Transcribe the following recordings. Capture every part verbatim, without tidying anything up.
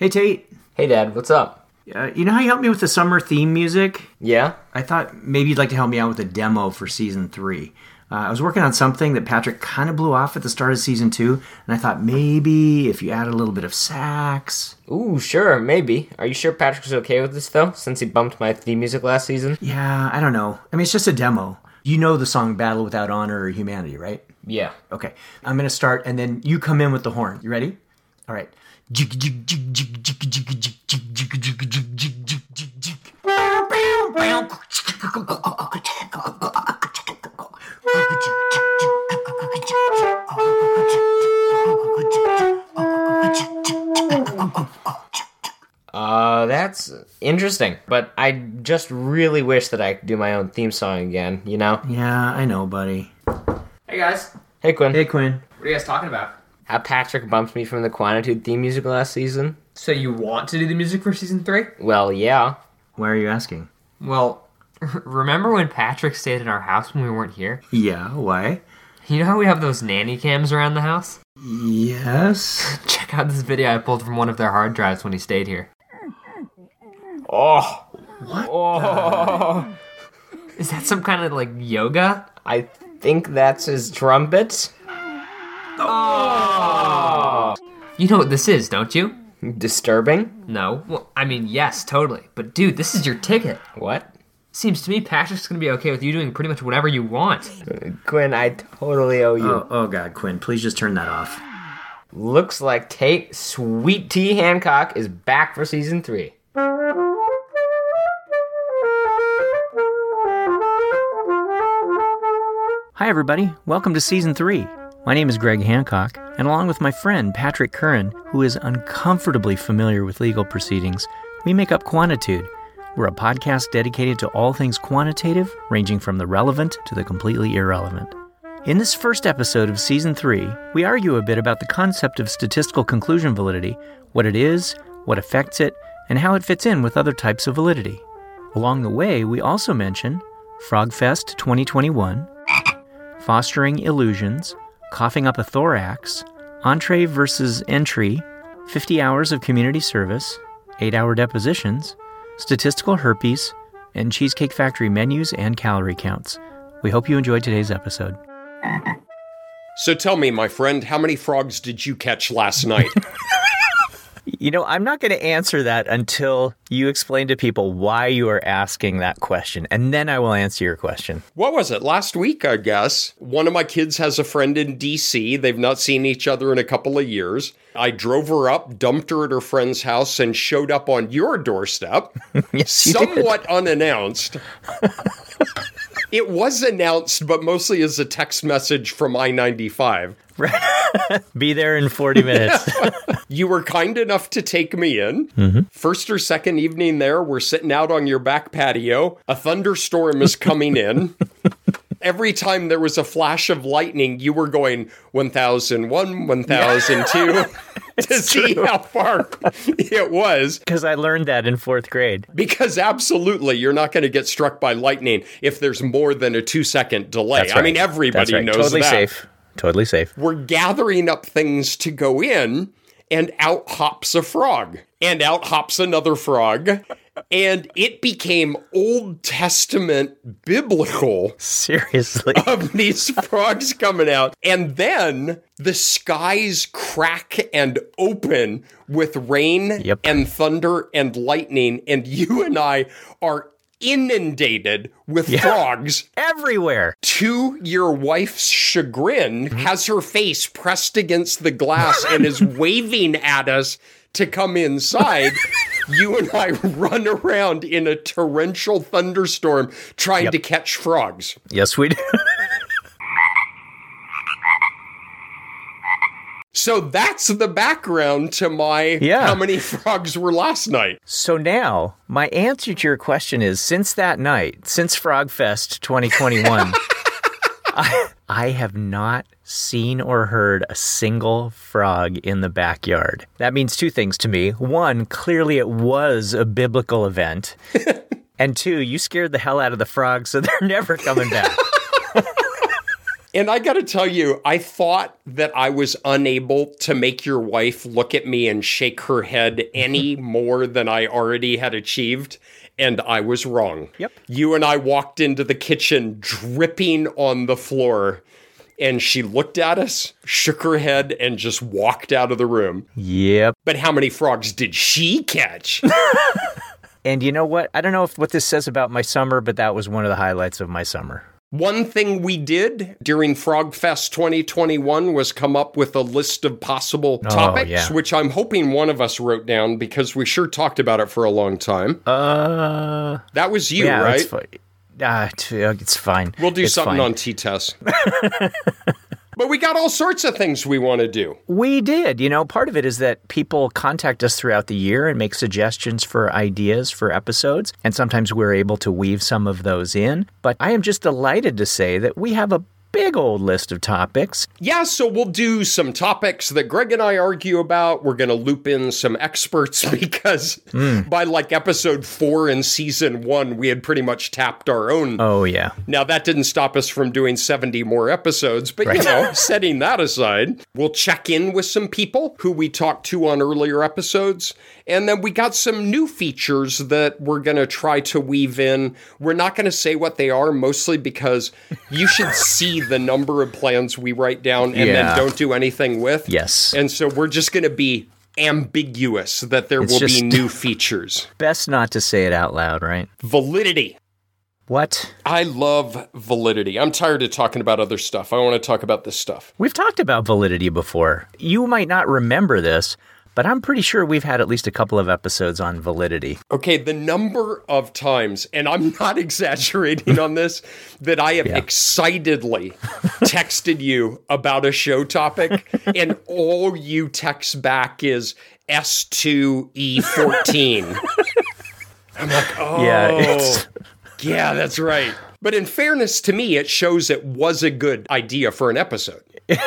Hey, Tate. Hey, Dad. What's up? Uh, you know how you helped me with the summer theme music? Yeah. I thought maybe you'd like to help me out with a demo for season three. Uh, I was working on something that Patrick kind of blew off at the start of season two, and I thought maybe if you add a little bit of sax. Ooh, sure, maybe. Are you sure Patrick's okay with this, though, since he bumped my theme music last season? Yeah, I don't know. I mean, it's just a demo. You know the song Battle Without Honor or Humanity, right? Yeah. Okay, I'm going to start, and then you come in with the horn. You ready? All right. Jig, jig, jig, jig, jig, jig, jig, jig, jig, jig, jig, jig, jig, jig, jig. Uh, that's interesting, but I just really wish that I could do my own theme song again, you know? Yeah, I know, buddy. Hey, guys. Hey, Quinn. Hey, Quinn. What are you guys talking about? How Patrick bumped me from the Quantitude theme music last season. So you want to do the music for season three? Well, yeah. Why are you asking? Well, remember when Patrick stayed at our house when we weren't here? Yeah, why? You know how we have those nanny cams around the house? Yes. Check out this video I pulled from one of their hard drives when he stayed here. Oh. What? Oh. The... Is that some kind of, like, yoga? I think that's his trumpet. Oh. You know what this is, don't you? Disturbing? No. Well, I mean, yes, totally. But dude, this is your ticket. What? Seems to me Patrick's going to be okay with you doing pretty much whatever you want. Quinn, I totally owe you. Oh, oh God, Quinn, please just turn that off. Looks like Tate Sweet T Hancock is back for season three. Hi, everybody. Welcome to season three. My name is Greg Hancock, and along with my friend Patrick Curran, who is uncomfortably familiar with legal proceedings, we make up Quantitude. We're a podcast dedicated to all things quantitative, ranging from the relevant to the completely irrelevant. In this first episode of Season three, we argue a bit about the concept of statistical conclusion validity, what it is, what affects it, and how it fits in with other types of validity. Along the way, we also mention Frogfest twenty twenty-one, Fostering Illusions, Coughing Up a Thorax, Entree versus Entry, fifty hours of community service, eight-hour depositions, statistical herpes, and Cheesecake Factory menus and calorie counts. We hope you enjoyed today's episode. So tell me, my friend, how many frogs did you catch last night? You know, I'm not going to answer that until you explain to people why you are asking that question, and then I will answer your question. What was it? Last week, I guess. One of my kids has a friend in D C. They've not seen each other in a couple of years. I drove her up, dumped her at her friend's house, and showed up on your doorstep, yes, you somewhat did. Unannounced. It was announced, but mostly as a text message from I ninety-five. Right. Be there in forty minutes. You were kind enough to take me in. Mm-hmm. First or second evening there, we're sitting out on your back patio. A thunderstorm is coming in. Every time there was a flash of lightning, you were going one thousand one, one thousand two to see true. How far it was. Because I learned that in fourth grade. Because absolutely, you're not going to get struck by lightning if there's more than a two-second delay. Right. I mean, everybody right. knows totally that. Totally safe. Totally safe. We're gathering up things to go in. And out hops a frog. And out hops another frog. And it became Old Testament biblical. Seriously. Of these frogs coming out. And then the skies crack and open with rain yep. and thunder and lightning. And you and I are inundated with yeah. frogs everywhere. To your wife's chagrin, has her face pressed against the glass and is waving at us to come inside. You and I run around in a torrential thunderstorm trying yep. to catch frogs. Yes, we do. So that's the background to my yeah. how many frogs were last night. So now, my answer to your question is, since that night, since Frogfest twenty twenty-one, I, I have not seen or heard a single frog in the backyard. That means two things to me. One, clearly it was a biblical event. And two, you scared the hell out of the frogs, so they're never coming back. And I got to tell you, I thought that I was unable to make your wife look at me and shake her head any more than I already had achieved. And I was wrong. Yep. You and I walked into the kitchen dripping on the floor, and she looked at us, shook her head, and just walked out of the room. Yep. But how many frogs did she catch? And you know what? I don't know if what this says about my summer, but that was one of the highlights of my summer. One thing we did during Frogfest twenty twenty-one was come up with a list of possible oh, topics, yeah. which I'm hoping one of us wrote down because we sure talked about it for a long time. Uh, that was you, yeah, right? It's, fi- uh, it's fine. We'll do it's something fine. on T-Test. But we got all sorts of things we want to do. We did. You know, part of it is that people contact us throughout the year and make suggestions for ideas for episodes. And sometimes we're able to weave some of those in. But I am just delighted to say that we have a big old list of topics. Yeah, so we'll do some topics that Greg and I argue about. We're going to loop in some experts because mm. by like episode four in season one, we had pretty much tapped our own. Oh, yeah. Now, that didn't stop us from doing seventy more episodes, but right. you know, setting that aside, we'll check in with some people who we talked to on earlier episodes. And then we got some new features that we're going to try to weave in. We're not going to say what they are, mostly because you should see the number of plans we write down and yeah. then don't do anything with. Yes. And so we're just going to be ambiguous that there it's will be new features. Best not to say it out loud, right? Validity. What? I love validity. I'm tired of talking about other stuff. I want to talk about this stuff. We've talked about validity before. You might not remember this, but I'm pretty sure we've had at least a couple of episodes on validity. Okay, the number of times, and I'm not exaggerating on this, that I have yeah. excitedly texted you about a show topic, and all you text back is S two E fourteen. I'm like, oh, yeah, yeah, that's right. But in fairness to me, it shows it was a good idea for an episode.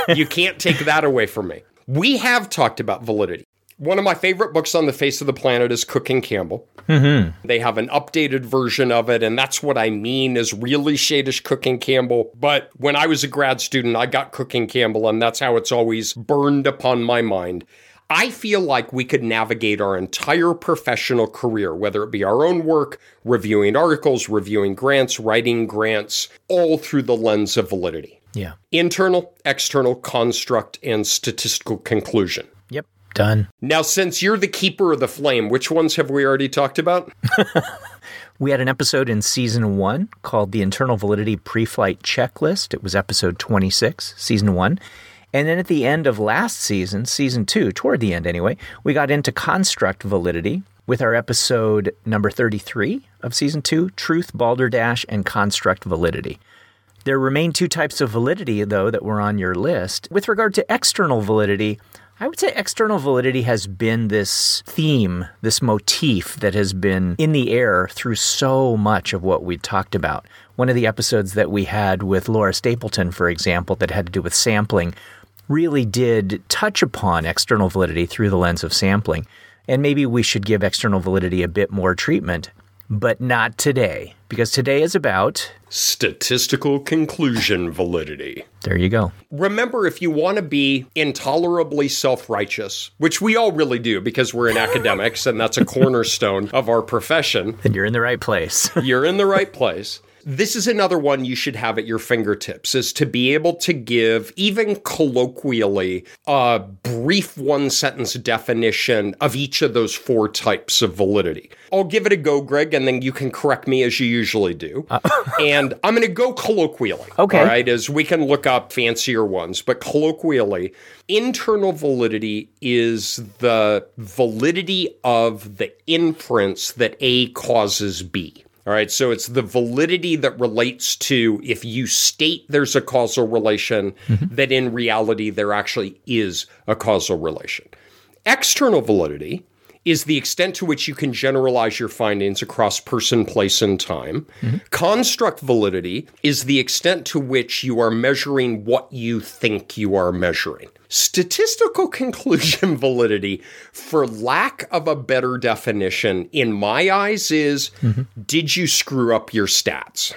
You can't take that away from me. We have talked about validity. One of my favorite books on the face of the planet is Cook and Campbell. Mm-hmm. They have an updated version of it, and that's what I mean is really Shadish Cook and Campbell. But when I was a grad student, I got Cook and Campbell, and that's how it's always burned upon my mind. I feel like we could navigate our entire professional career, whether it be our own work, reviewing articles, reviewing grants, writing grants, all through the lens of validity. Yeah. Internal, external, construct, and statistical conclusion. Yep. Done. Now, since you're the keeper of the flame, which ones have we already talked about? We had an episode in season one called The Internal Validity Pre-Flight Checklist. It was episode twenty-six, season one. And then at the end of last season, season two, toward the end anyway, we got into construct validity with our episode number thirty-three of season two, Truth, Balderdash, and Construct Validity. There remain two types of validity, though, that were on your list. With regard to external validity, I would say external validity has been this theme, this motif that has been in the air through so much of what we talked about. One of the episodes that we had with Laura Stapleton, for example, that had to do with sampling, really did touch upon external validity through the lens of sampling. And maybe we should give external validity a bit more treatment, but not today, because today is about statistical conclusion validity. There you go. Remember, if you want to be intolerably self-righteous, which we all really do because we're in academics and that's a cornerstone of our profession. Then you're in the right place. You're in the right place. This is another one you should have at your fingertips, is to be able to give, even colloquially, a brief one-sentence definition of each of those four types of validity. I'll give it a go, Greg, and then you can correct me as you usually do. Uh- and I'm going to go colloquially, okay. all right, as we can look up fancier ones. But colloquially, internal validity is the validity of the inference that A causes B. All right, so it's the validity that relates to if you state there's a causal relation, mm-hmm. that in reality there actually is a causal relation. External validity is the extent to which you can generalize your findings across person, place, and time. Mm-hmm. Construct validity is the extent to which you are measuring what you think you are measuring. Statistical conclusion validity, for lack of a better definition, in my eyes is, mm-hmm. did you screw up your stats?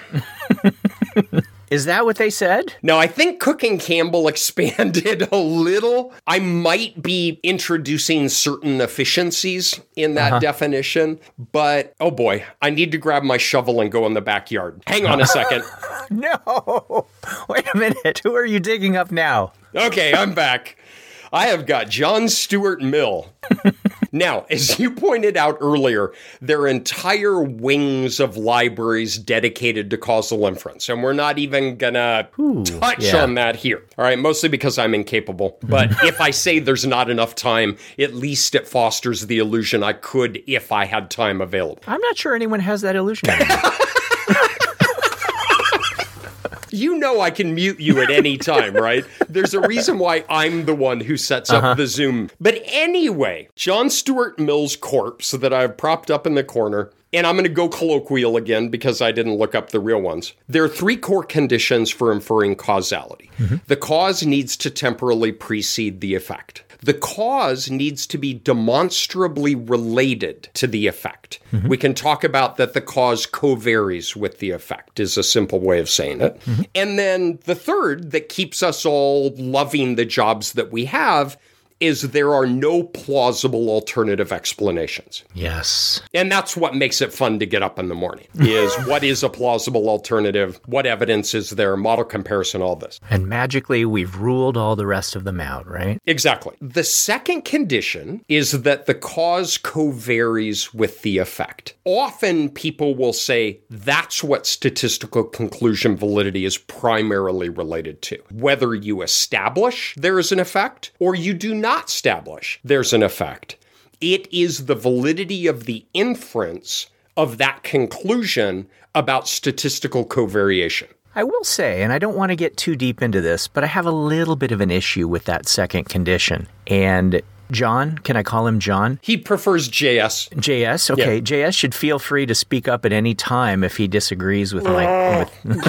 Is that what they said? No, I think Cook and Campbell expanded a little. I might be introducing certain efficiencies in that uh-huh. definition, but oh boy, I need to grab my shovel and go in the backyard. Hang on a second. No, wait a minute. Who are you digging up now? Okay, I'm back. I have got John Stuart Mill. Now, as you pointed out earlier, there are entire wings of libraries dedicated to causal inference, and we're not even going to touch yeah. on that here. All right, mostly because I'm incapable. But if I say there's not enough time, at least it fosters the illusion I could if I had time available. I'm not sure anyone has that illusion. You know I can mute you at any time, right? There's a reason why I'm the one who sets uh-huh. up the Zoom. But anyway, John Stuart Mill's corpse that I've propped up in the corner, and I'm going to go colloquial again because I didn't look up the real ones. There are three core conditions for inferring causality. Mm-hmm. The cause needs to temporally precede the effect. The cause needs to be demonstrably related to the effect. Mm-hmm. We can talk about that the cause covaries with the effect is a simple way of saying it. Mm-hmm. And then the third that keeps us all loving the jobs that we have is there are no plausible alternative explanations. Yes. And that's what makes it fun to get up in the morning, is what is a plausible alternative? What evidence is there? Model comparison, all this. And magically, we've ruled all the rest of them out, right? Exactly. The second condition is that the cause covaries with the effect. Often people will say that's what statistical conclusion validity is primarily related to. Whether you establish there is an effect or you do not not establish there's an effect. It is the validity of the inference of that conclusion about statistical covariation. I will say, and I don't want to get too deep into this, but I have a little bit of an issue with that second condition. And John, can I call him John? He prefers J S. J S, okay. Yeah. J S should feel free to speak up at any time if he disagrees with my... With...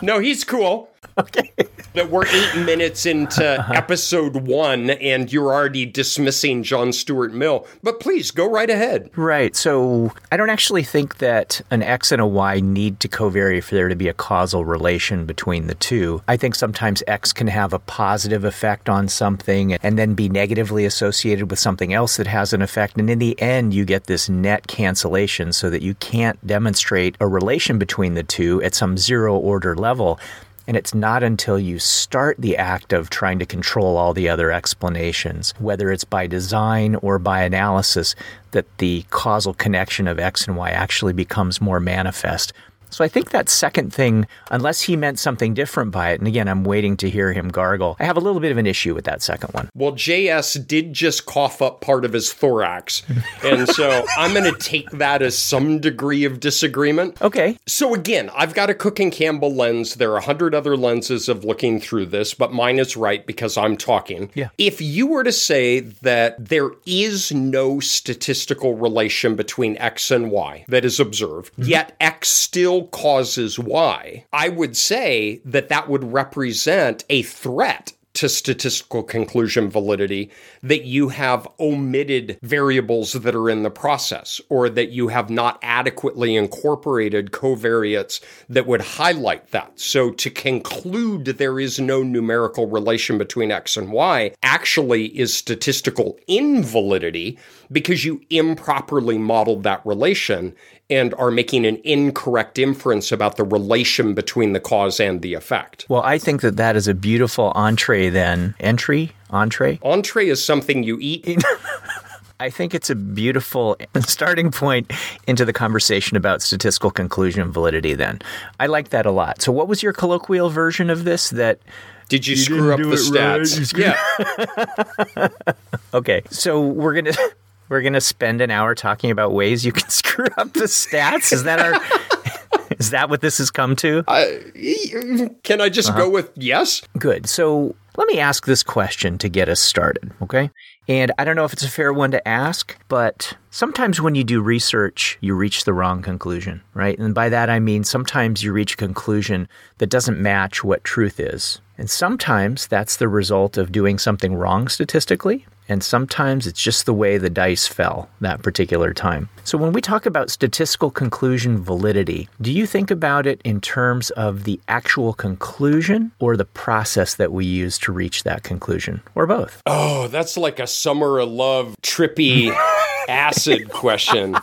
No, he's cool. Okay. That we're eight minutes into uh-huh. episode one, and you're already dismissing John Stuart Mill. But please, go right ahead. Right. So I don't actually think that an X and a Y need to covary for there to be a causal relation between the two. I think sometimes X can have a positive effect on something and then be negatively associated with something else that has an effect. And in the end, you get this net cancellation so that you can't demonstrate a relation between the two at some zero-order level. And it's not until you start the act of trying to control all the other explanations, whether it's by design or by analysis, that the causal connection of X and Y actually becomes more manifest. So I think that second thing, unless he meant something different by it, and again, I'm waiting to hear him gargle, I have a little bit of an issue with that second one. Well, J S did just cough up part of his thorax, and so I'm going to take that as some degree of disagreement. Okay. So again, I've got a Cook and Campbell lens. There are a hundred other lenses of looking through this, but mine is right because I'm talking. Yeah. If you were to say that there is no statistical relation between X and Y that is observed, mm-hmm. yet X still causes Y, I would say that that would represent a threat to statistical conclusion validity, that you have omitted variables that are in the process, or that you have not adequately incorporated covariates that would highlight that. So to conclude there is no numerical relation between X and Y actually is statistical invalidity because you improperly modeled that relation and are making an incorrect inference about the relation between the cause and the effect. Well, I think that that is a beautiful entree then. Entry? Entree? Entree is something you eat. I think it's a beautiful starting point into the conversation about statistical conclusion validity then. I like that a lot. So what was your colloquial version of this that... Did you, you screw up the stats? Right. Yeah. Okay, so we're going to... We're going to spend an hour talking about ways you can screw up the stats. Is that our... Is that what this has come to? Uh, can I just uh-huh. go with yes? Good. So let me ask this question to get us started, okay? And I don't know if it's a fair one to ask, but sometimes when you do research, you reach the wrong conclusion, right? And by that I mean sometimes you reach a conclusion that doesn't match what truth is. And sometimes that's the result of doing something wrong statistically. And sometimes it's just the way the dice fell that particular time. So when we talk about statistical conclusion validity, do you think about it in terms of the actual conclusion or the process that we use to reach that conclusion, or both? Oh, that's like a summer of love, trippy acid question.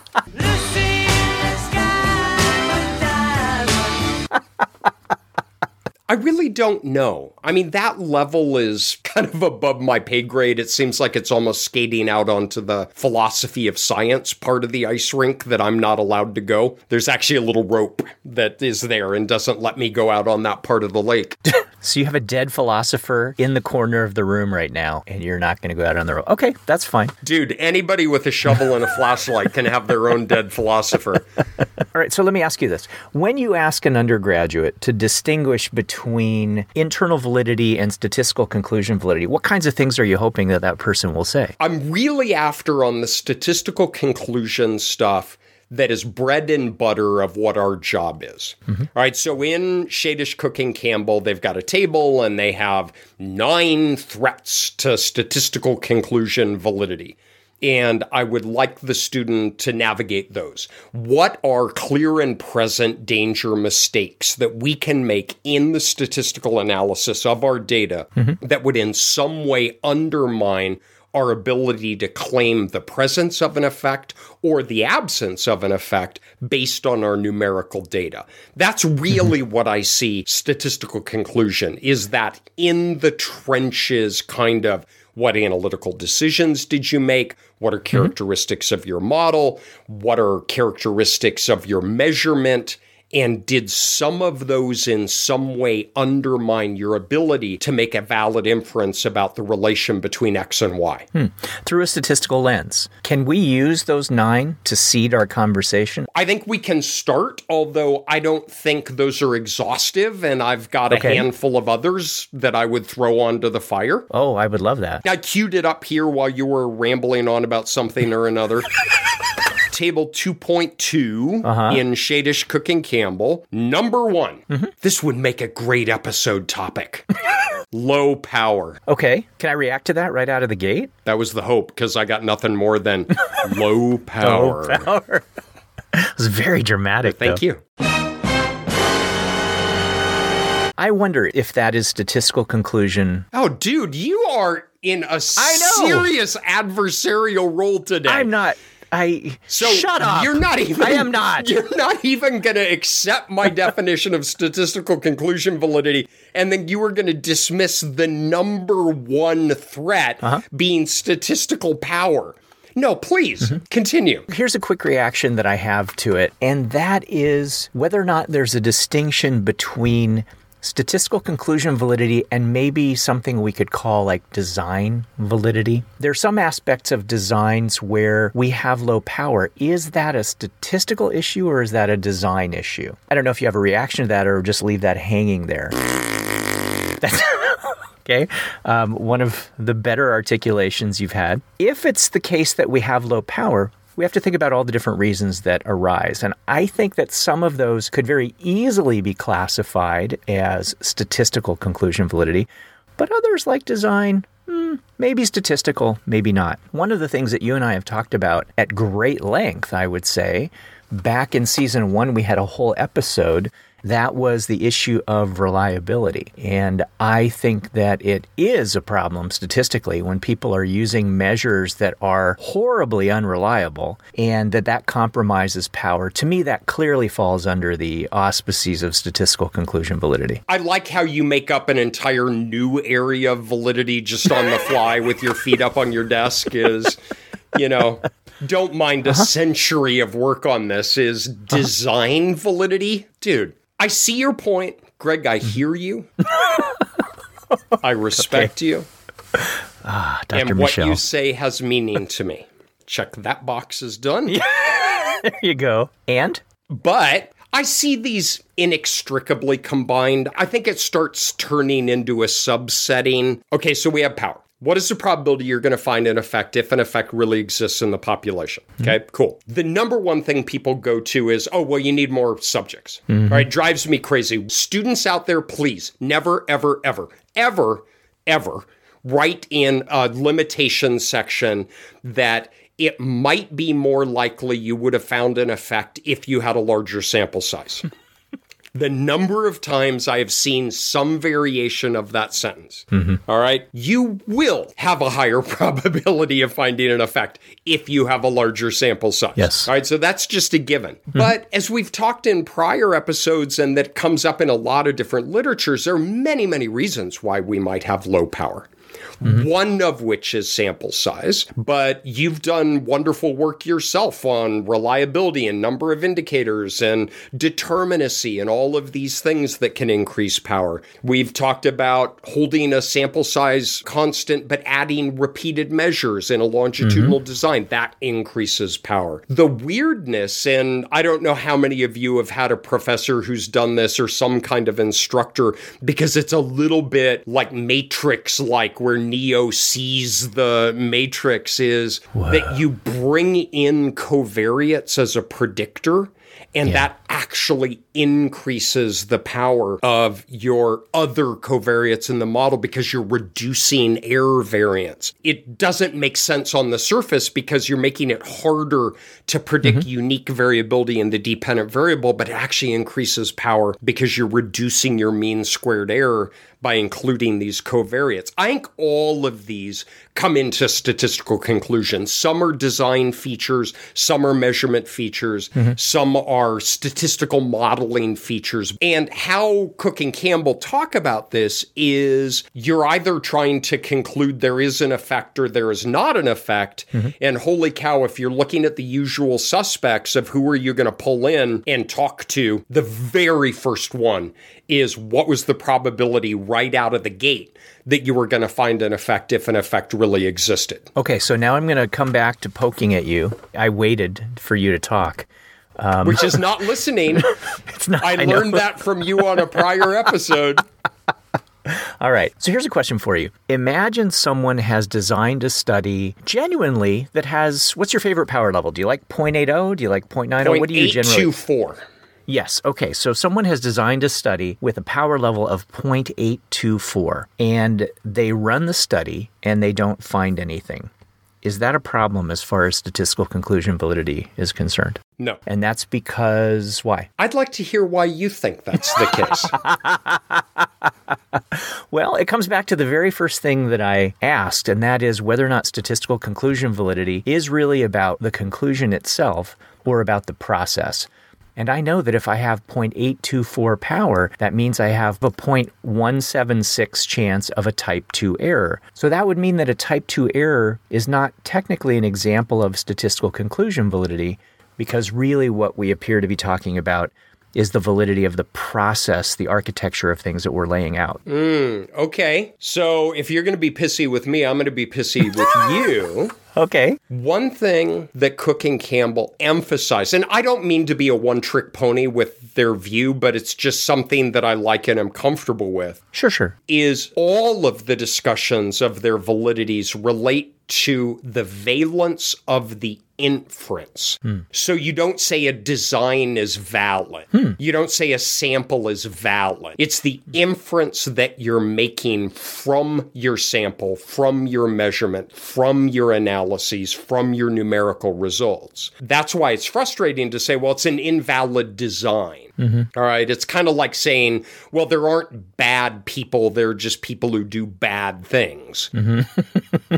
I really don't know. I mean, that level is kind of above my pay grade. It seems like it's almost skating out onto the philosophy of science part of the ice rink that I'm not allowed to go. There's actually a little rope that is there and doesn't let me go out on that part of the lake. So you have a dead philosopher in the corner of the room right now, and you're not going to go out on the road. Okay, that's fine. Dude, anybody with a shovel and a flashlight can have their own dead philosopher. All right, so let me ask you this. When you ask an undergraduate to distinguish between internal validity and statistical conclusion validity, what kinds of things are you hoping that that person will say? I'm really after on the statistical conclusion stuff that is bread and butter of what our job is. Mm-hmm. All right, so in Shadish Cook and Campbell, they've got a table and they have nine threats to statistical conclusion validity. And I would like the student to navigate those. What are clear and present danger mistakes that we can make in the statistical analysis of our data mm-hmm. that would in some way undermine our ability to claim the presence of an effect or the absence of an effect based on our numerical data. That's really mm-hmm. what I see statistical conclusion, is that in the trenches kind of, what analytical decisions did you make? What are characteristics mm-hmm. of your model? What are characteristics of your measurement? And did some of those in some way undermine your ability to make a valid inference about the relation between X and Y? Hmm. Through a statistical lens, can we use those nine to seed our conversation? I think we can start, although I don't think those are exhaustive, and I've got a okay. handful of others that I would throw onto the fire. Oh, I would love that. I queued it up here while you were rambling on about something or another. Table two point two uh-huh. in Shadish Cook and Campbell. Number one, mm-hmm. this would make a great episode topic. Low power. Okay. Can I react to that right out of the gate? That was the hope, because I got nothing more than low power. Low power. It was very dramatic, well, Thank though. you. I wonder if that is statistical conclusion. Oh, dude, you are in a serious adversarial role today. I'm not... I so shut up. You're not even. I am not. You're not even going to accept my definition of statistical conclusion validity, and then you are going to dismiss the number one threat uh-huh. being statistical power. No, please, mm-hmm. continue. Here's a quick reaction that I have to it, and that is whether or not there's a distinction between statistical conclusion validity and maybe something we could call like design validity. There are some aspects of designs where we have low power. Is that a statistical issue or is that a design issue? I don't know if you have a reaction to that or just leave that hanging there. That's okay. Um, one of the better articulations you've had. If it's the case that we have low power, we have to think about all the different reasons that arise. And I think that some of those could very easily be classified as statistical conclusion validity, but others like design, hmm, maybe statistical, maybe not. One of the things that you and I have talked about at great length, I would say, back in season one, we had a whole episode that was the issue of reliability. And I think that it is a problem statistically when people are using measures that are horribly unreliable and that that compromises power. To me, that clearly falls under the auspices of statistical conclusion validity. I like how you make up an entire new area of validity just on the fly with your feet up on your desk is, you know... Don't mind a uh-huh. century of work on this is design uh-huh. validity. Dude, I see your point. Greg, I hear you. I respect okay. you. Ah, Doctor And Michelle. What you say has meaning to me. Check that box is done. Yeah. There you go. And? But I see these inextricably combined. I think it starts turning into a subsetting. Okay, so we have power. What is the probability you're going to find an effect if an effect really exists in the population? Okay, mm-hmm. cool. The number one thing people go to is, oh, well, you need more subjects. Mm-hmm. All right, drives me crazy. Students out there, please, never, ever, ever, ever, ever write in a limitation section that it might be more likely you would have found an effect if you had a larger sample size. The number of times I have seen some variation of that sentence, mm-hmm. all right? You will have a higher probability of finding an effect if you have a larger sample size. Yes. All right, so that's just a given. Mm-hmm. But as we've talked in prior episodes, and that comes up in a lot of different literatures, there are many, many reasons why we might have low power. Mm-hmm. One of which is sample size, but you've done wonderful work yourself on reliability and number of indicators and determinacy and all of these things that can increase power. We've talked about holding a sample size constant, but adding repeated measures in a longitudinal mm-hmm. design. That increases power. The weirdness, and I don't know how many of you have had a professor who's done this or some kind of instructor, because it's a little bit like Matrix-like, where Neo sees the Matrix, is wow. that you bring in covariates as a predictor, and yeah. that actually increases the power of your other covariates in the model because you're reducing error variance. It doesn't make sense on the surface because you're making it harder to predict mm-hmm. unique variability in the dependent variable, but it actually increases power because you're reducing your mean squared error by including these covariates. I think all of these come into statistical conclusions. Some are design features, some are measurement features, mm-hmm. some are statistical modeling features. And how Cook and Campbell talk about this is you're either trying to conclude there is an effect or there is not an effect. Mm-hmm. And holy cow, if you're looking at the usual suspects of who are you going to pull in and talk to, the very first one is what was the probability right out of the gate that you were going to find an effect if an effect really existed. Okay, so now I'm going to come back to poking at you. I waited for you to talk. Um, Which is not listening. It's not, I, I learned that from you on a prior episode. All right. So here's a question for you. Imagine someone has designed a study genuinely that has, what's your favorite power level? Do you like zero point eight zero? Do you like zero point nine zero? What do you generally? zero point eight two four. Yes. Okay. So someone has designed a study with a power level of zero point eight two four, and they run the study and they don't find anything. Is that a problem as far as statistical conclusion validity is concerned? No. And that's because why? I'd like to hear why you think that's the case. Well, it comes back to the very first thing that I asked, and that is whether or not statistical conclusion validity is really about the conclusion itself or about the process. And I know that if I have zero point eight two four power, that means I have a zero point one seven six chance of a type two error. So that would mean that a type two error is not technically an example of statistical conclusion validity, because really what we appear to be talking about is the validity of the process, the architecture of things that we're laying out. Mm, okay. So if you're going to be pissy with me, I'm going to be pissy with you. Okay. One thing that Cook and Campbell emphasize, and I don't mean to be a one-trick pony with their view, but it's just something that I like and am comfortable with. Sure, sure. Is all of the discussions of their validities relate to the valence of the inference. Hmm. So you don't say a design is valid. Hmm. You don't say a sample is valid. It's the inference that you're making from your sample, from your measurement, from your analyses, from your numerical results. That's why it's frustrating to say, well, it's an invalid design. Mm-hmm. All right. It's kind of like saying, well, there aren't bad people. They're just people who do bad things. Mm-hmm.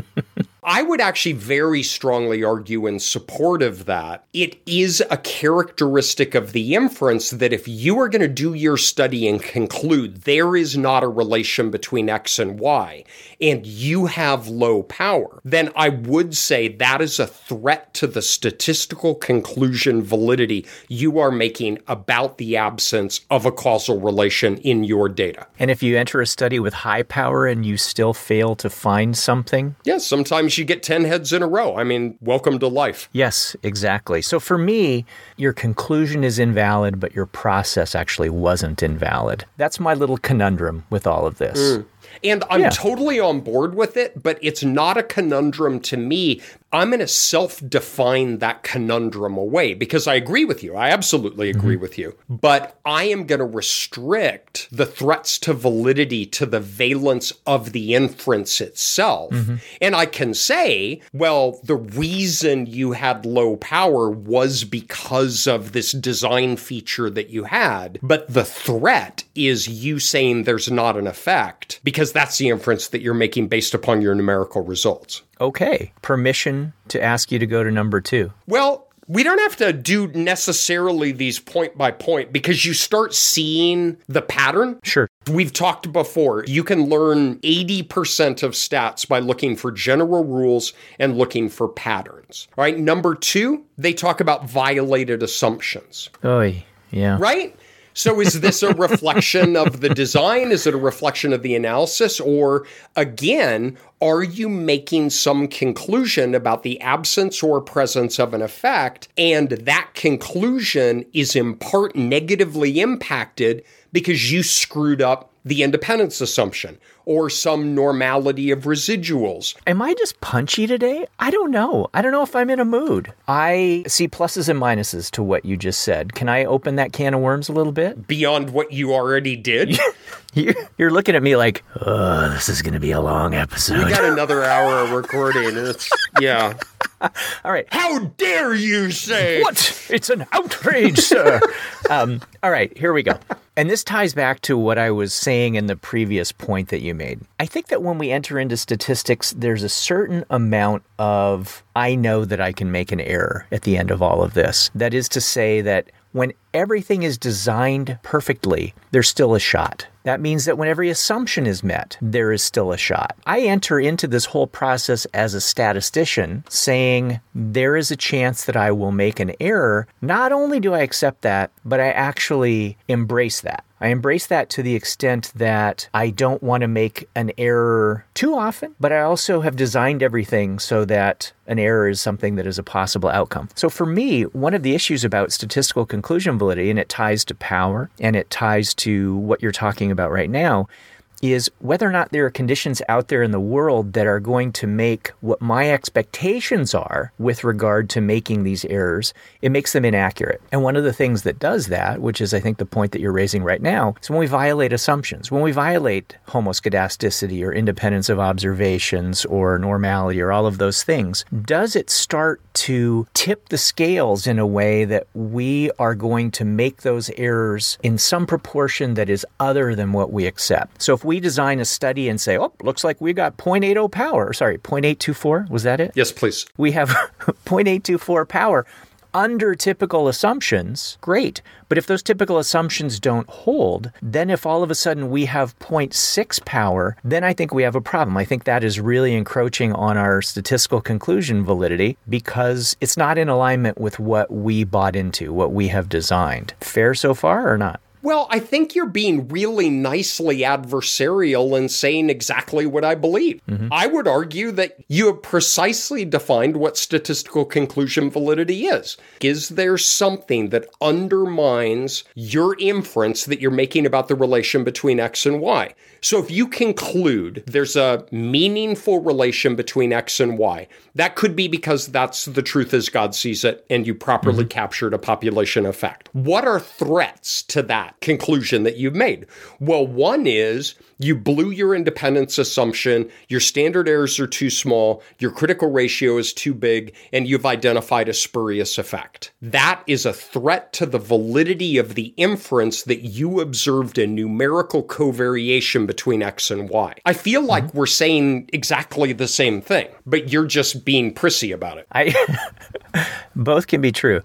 I would actually very strongly argue in support of that. It is a characteristic of the inference that if you are going to do your study and conclude there is not a relation between X and Y, and you have low power, then I would say that is a threat to the statistical conclusion validity you are making about the absence of a causal relation in your data. And if you enter a study with high power and you still fail to find something? Yes, yeah, sometimes you get ten heads in a row. I mean, welcome to life. Yes, exactly. So for me, your conclusion is invalid, but your process actually wasn't invalid. That's my little conundrum with all of this. Mm. And I'm yeah. totally on board with it, but it's not a conundrum to me. I'm going to self-define that conundrum away because I agree with you. I absolutely agree mm-hmm. with you. But I am going to restrict the threats to validity to the valence of the inference itself. Mm-hmm. And I can say, well, the reason you had low power was because of this design feature that you had. But the threat is you saying there's not an effect because that's the inference that you're making based upon your numerical results. Okay. Permission to ask you to go to number two. Well, we don't have to do necessarily these point by point because you start seeing the pattern. Sure. We've talked before, you can learn eighty percent of stats by looking for general rules and looking for patterns. All right. Number two, they talk about violated assumptions. Oh, yeah. Right? So is this a reflection of the design? Is it a reflection of the analysis? Or again, are you making some conclusion about the absence or presence of an effect? And that conclusion is in part negatively impacted because you screwed up the independence assumption or some normality of residuals. Am I just punchy today? I don't know. I don't know if I'm in a mood. I see pluses and minuses to what you just said. Can I open that can of worms a little bit? Beyond what you already did? You're looking at me like, oh, this is going to be a long episode. We got another hour of recording. It's, yeah. All right. How dare you say? What? It's an outrage, sir. um, all right, here we go. And this ties back to what I was saying in the previous point that you made. I think that when we enter into statistics, there's a certain amount of, I know that I can make an error at the end of all of this. That is to say that when everything is designed perfectly, there's still a shot. That means that when every assumption is met, there is still a shot. I enter into this whole process as a statistician saying there is a chance that I will make an error. Not only do I accept that, but I actually embrace that. I embrace that to the extent that I don't want to make an error too often, but I also have designed everything so that an error is something that is a possible outcome. So for me, one of the issues about statistical conclusion validity, and it ties to power and it ties to what you're talking about right now, is whether or not there are conditions out there in the world that are going to make what my expectations are with regard to making these errors, it makes them inaccurate. And one of the things that does that, which is I think the point that you're raising right now, is when we violate assumptions, when we violate homoscedasticity or independence of observations or normality or all of those things, does it start to tip the scales in a way that we are going to make those errors in some proportion that is other than what we accept? So if we design a study and say, oh, looks like we got zero point eight zero power. Sorry, zero point eight two four. Was that it? Yes, please. We have zero point eight two four power under typical assumptions. Great. But if those typical assumptions don't hold, then if all of a sudden we have zero point six power, then I think we have a problem. I think that is really encroaching on our statistical conclusion validity because it's not in alignment with what we bought into, what we have designed. Fair so far or not? Well, I think you're being really nicely adversarial and saying exactly what I believe. Mm-hmm. I would argue that you have precisely defined what statistical conclusion validity is. Is there something that undermines your inference that you're making about the relation between X and Y? So if you conclude there's a meaningful relation between X and Y, that could be because that's the truth as God sees it and you properly mm-hmm. captured a population effect. What are threats to that conclusion that you've made? Well, one is you blew your independence assumption, your standard errors are too small, your critical ratio is too big, and you've identified a spurious effect. That is a threat to the validity of the inference that you observed a numerical covariation between X and Y. I feel like mm-hmm. we're saying exactly the same thing, but you're just being prissy about it. I Both can be true.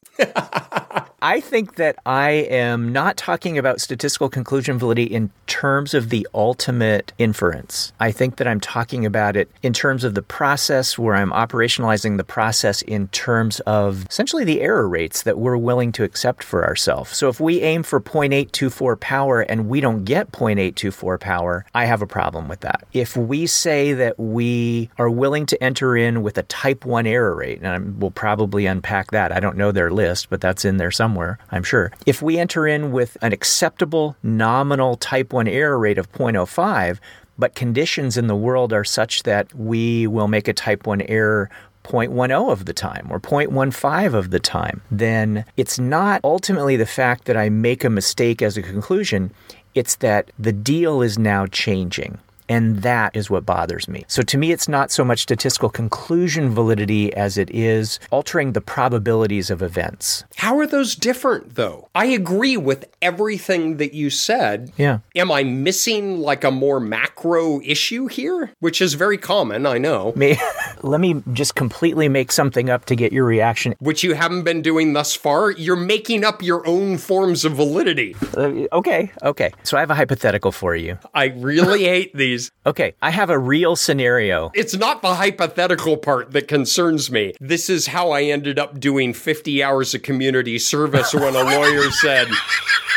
I think that I am not talking about statistical conclusion validity in terms of the ultimate inference. I think that I'm talking about it in terms of the process where I'm operationalizing the process in terms of essentially the error rates that we're willing to accept for ourselves. So if we aim for zero point eight two four power and we don't get zero point eight two four power, I have a problem with that. If we say that we are willing to enter in with a type one error rate, and we'll probably unpack that. I don't know their list, but that's in there somewhere, I'm sure. If we enter in with an acceptable nominal type one error rate of zero point zero five, But conditions in the world are such that we will make a type one error zero point one zero of the time or zero point one five of the time. Then it's not ultimately the fact that I make a mistake as a conclusion. It's that the deal is now changing. And that is what bothers me. So to me, it's not so much statistical conclusion validity as it is altering the probabilities of events. How are those different, though? I agree with everything that you said. Yeah. Am I missing like a more macro issue here? Which is very common, I know. May- Let me just completely make something up to get your reaction. Which you haven't been doing thus far. You're making up your own forms of validity. Uh, okay, okay. So I have a hypothetical for you. I really hate these. Okay, I have a real scenario. It's not the hypothetical part that concerns me. This is how I ended up doing fifty hours of community service when a lawyer said,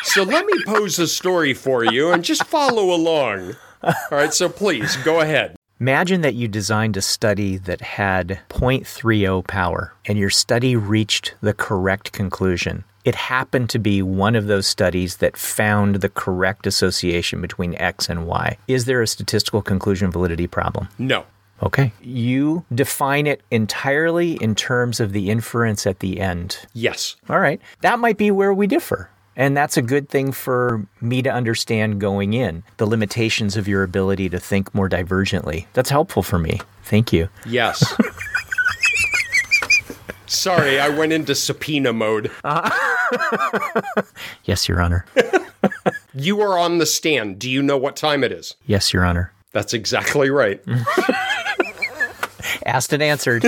so let me pose a story for you and just follow along. All right, so please, go ahead. Imagine that you designed a study that had zero point three zero power, and your study reached the correct conclusion. It happened to be one of those studies that found the correct association between X and Y. Is there a statistical conclusion validity problem? No. Okay. You define it entirely in terms of the inference at the end. Yes. All right. That might be where we differ. And that's a good thing for me to understand going in, the limitations of your ability to think more divergently. That's helpful for me. Thank you. Yes. Sorry, I went into subpoena mode. Uh, yes, Your Honor. You are on the stand. Do you know what time it is? Yes, Your Honor. That's exactly right. Asked and answered.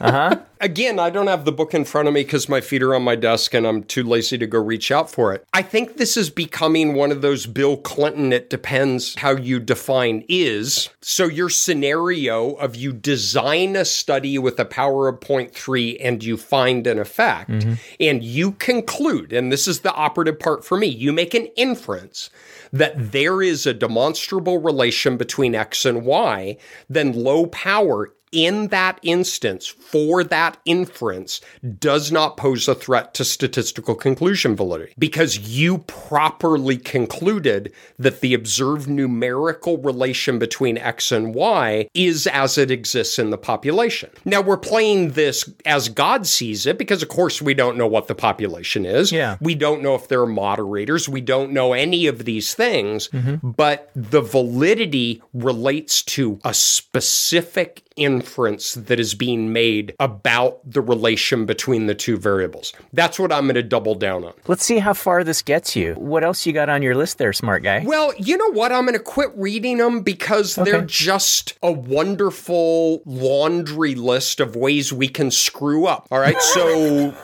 Uh-huh. Again, I don't have the book in front of me because my feet are on my desk and I'm too lazy to go reach out for it. I think this is becoming one of those Bill Clinton, it depends how you define is. So your scenario of you design a study with a power of zero point three and you find an effect mm-hmm. and you conclude, and this is the operative part for me, you make an inference that there is a demonstrable relation between X and Y, then low power in that instance, for that inference, does not pose a threat to statistical conclusion validity because you properly concluded that the observed numerical relation between X and Y is as it exists in the population. Now, we're playing this as God sees it because, of course, we don't know what the population is. Yeah. We don't know if there are moderators. We don't know any of these things, mm-hmm. but the validity relates to a specific inference that is being made about the relation between the two variables. That's what I'm going to double down on. Let's see how far this gets you. What else you got on your list there, smart guy? Well, you know what? I'm going to quit reading them because okay. they're just a wonderful laundry list of ways we can screw up. All right. So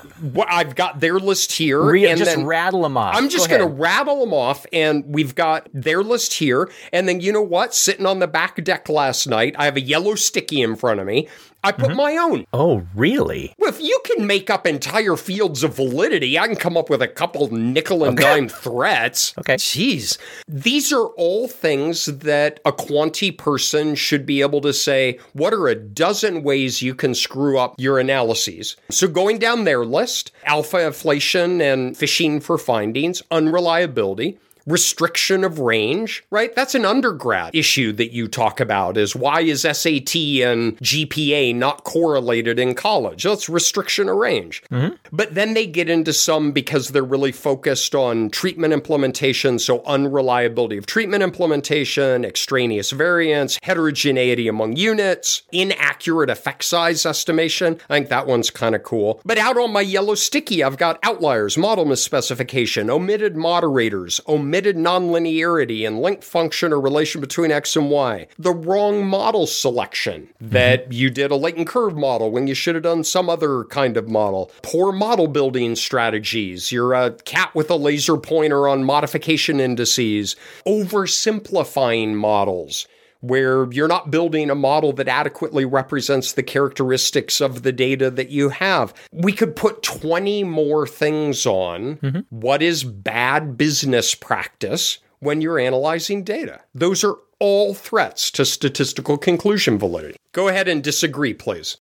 I've got their list here. Re- and just then rattle them off. I'm just going to rattle them off. And we've got their list here. And then you know what? Sitting on the back deck last night, I have a yellow sticky in front of me. I put mm-hmm. my own. Oh, really? Well, if you can make up entire fields of validity, I can come up with a couple nickel and okay. dime threats. Okay. Jeez. These are all things that a quanti person should be able to say, what are a dozen ways you can screw up your analyses? So going down their list, alpha inflation and fishing for findings, unreliability, restriction of range, right? That's an undergrad issue that you talk about is why is S A T and G P A not correlated in college? That's restriction of range. Mm-hmm. But then they get into some because they're really focused on treatment implementation. So unreliability of treatment implementation, extraneous variance, heterogeneity among units, inaccurate effect size estimation. I think that one's kind of cool. But out on my yellow sticky, I've got outliers, model misspecification, omitted moderators, omitted omitted nonlinearity and linked function or relation between X and Y, the wrong model selection, that you did a latent curve model when you should have done some other kind of model, poor model building strategies, you're a cat with a laser pointer on modification indices, oversimplifying models, where you're not building a model that adequately represents the characteristics of the data that you have. We could put twenty more things on mm-hmm. what is bad business practice when you're analyzing data. Those are all threats to statistical conclusion validity. Go ahead and disagree, please.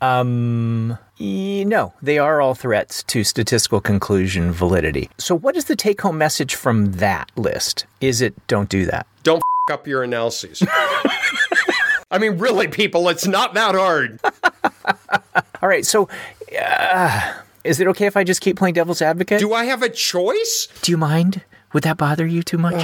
Um, e- no, they are all threats to statistical conclusion validity. So what is the take-home message from that list? Is it don't do that? Don't f- up your analyses. I mean, really, people, it's not that hard. All right, so... Uh, is it okay if I just keep playing devil's advocate? Do I have a choice? Do you mind? Would that bother you too much?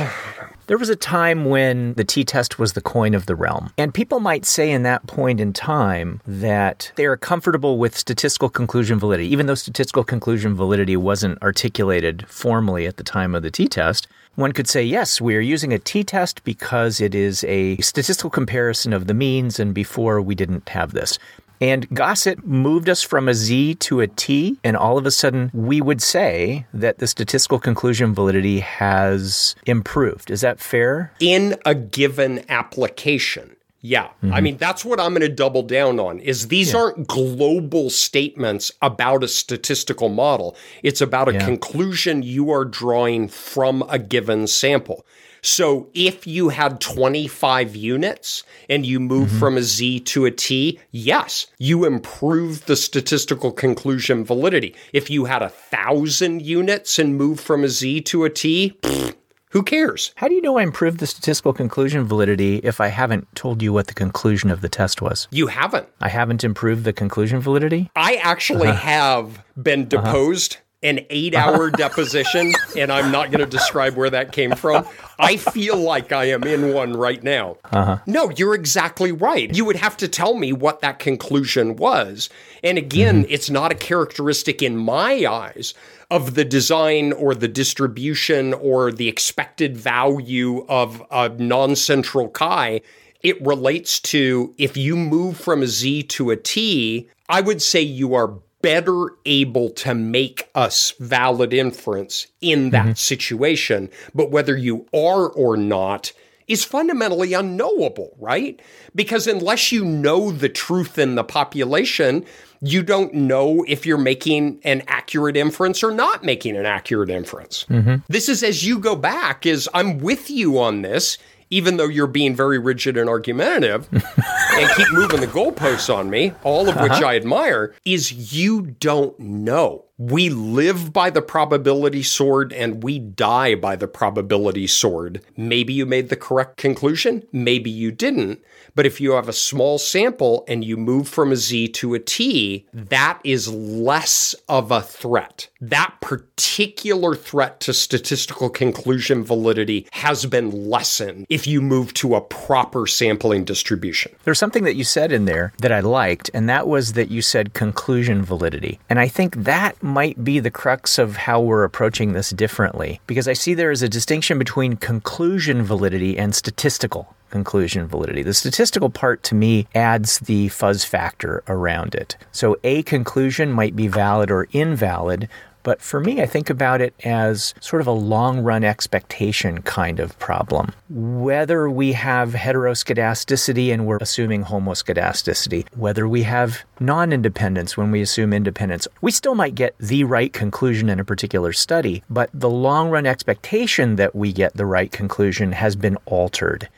There was a time when the t-test was the coin of the realm. And people might say in that point in time that they are comfortable with statistical conclusion validity, even though statistical conclusion validity wasn't articulated formally at the time of the t-test. One could say, yes, we are using a t-test because it is a statistical comparison of the means, and before we didn't have this. And Gossett moved us from a Z to a T, and all of a sudden we would say that the statistical conclusion validity has improved. Is that fair? In a given application. Yeah. Mm-hmm. I mean, that's what I'm going to double down on, is these yeah. aren't global statements about a statistical model. It's about a yeah. conclusion you are drawing from a given sample. So if you had twenty-five units and you move mm-hmm. from a Z to a T, yes, you improve the statistical conclusion validity. If you had a thousand units and move from a Z to a T, pfft, who cares? How do you know I improved the statistical conclusion validity if I haven't told you what the conclusion of the test was? You haven't. I haven't improved the conclusion validity? I actually uh-huh. have been deposed. Uh-huh. An eight-hour deposition, and I'm not going to describe where that came from. I feel like I am in one right now. Uh-huh. No, you're exactly right. You would have to tell me what that conclusion was. And again, mm-hmm. it's not a characteristic in my eyes of the design or the distribution or the expected value of a non-central chi. It relates to if you move from a Z to a T, I would say you are better able to make a valid inference in that mm-hmm. situation. But whether you are or not is fundamentally unknowable, right? Because unless you know the truth in the population, you don't know if you're making an accurate inference or not making an accurate inference. Mm-hmm. This is, as you go back, is I'm with you on this, even though you're being very rigid and argumentative and keep moving the goalposts on me, all of which uh-huh. I admire, is you don't know. We live by the probability sword and we die by the probability sword. Maybe you made the correct conclusion, maybe you didn't. But if you have a small sample and you move from a Z to a T, that is less of a threat. That particular threat to statistical conclusion validity has been lessened if you move to a proper sampling distribution. There's something that you said in there that I liked, and that was that you said conclusion validity. And I think that might be the crux of how we're approaching this differently, because I see there is a distinction between conclusion validity and statistical conclusion validity. The statistical part, to me, adds the fuzz factor around it. So a conclusion might be valid or invalid, but for me, I think about it as sort of a long-run expectation kind of problem. Whether we have heteroscedasticity and we're assuming homoscedasticity, whether we have non-independence when we assume independence, we still might get the right conclusion in a particular study, but the long-run expectation that we get the right conclusion has been altered.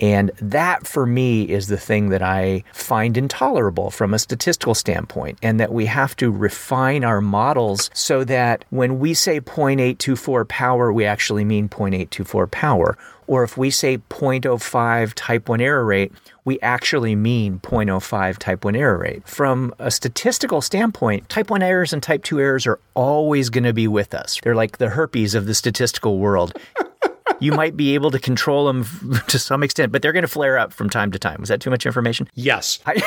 And that, for me, is the thing that I find intolerable from a statistical standpoint, and that we have to refine our models so that when we say zero point eight two four power, we actually mean zero point eight two four power. Or if we say zero point zero five type one error rate, we actually mean zero point zero five type one error rate. From a statistical standpoint, type one errors and type two errors are always going to be with us. They're like the herpes of the statistical world. You might be able to control them to some extent, but they're going to flare up from time to time. Was that too much information? Yes. I,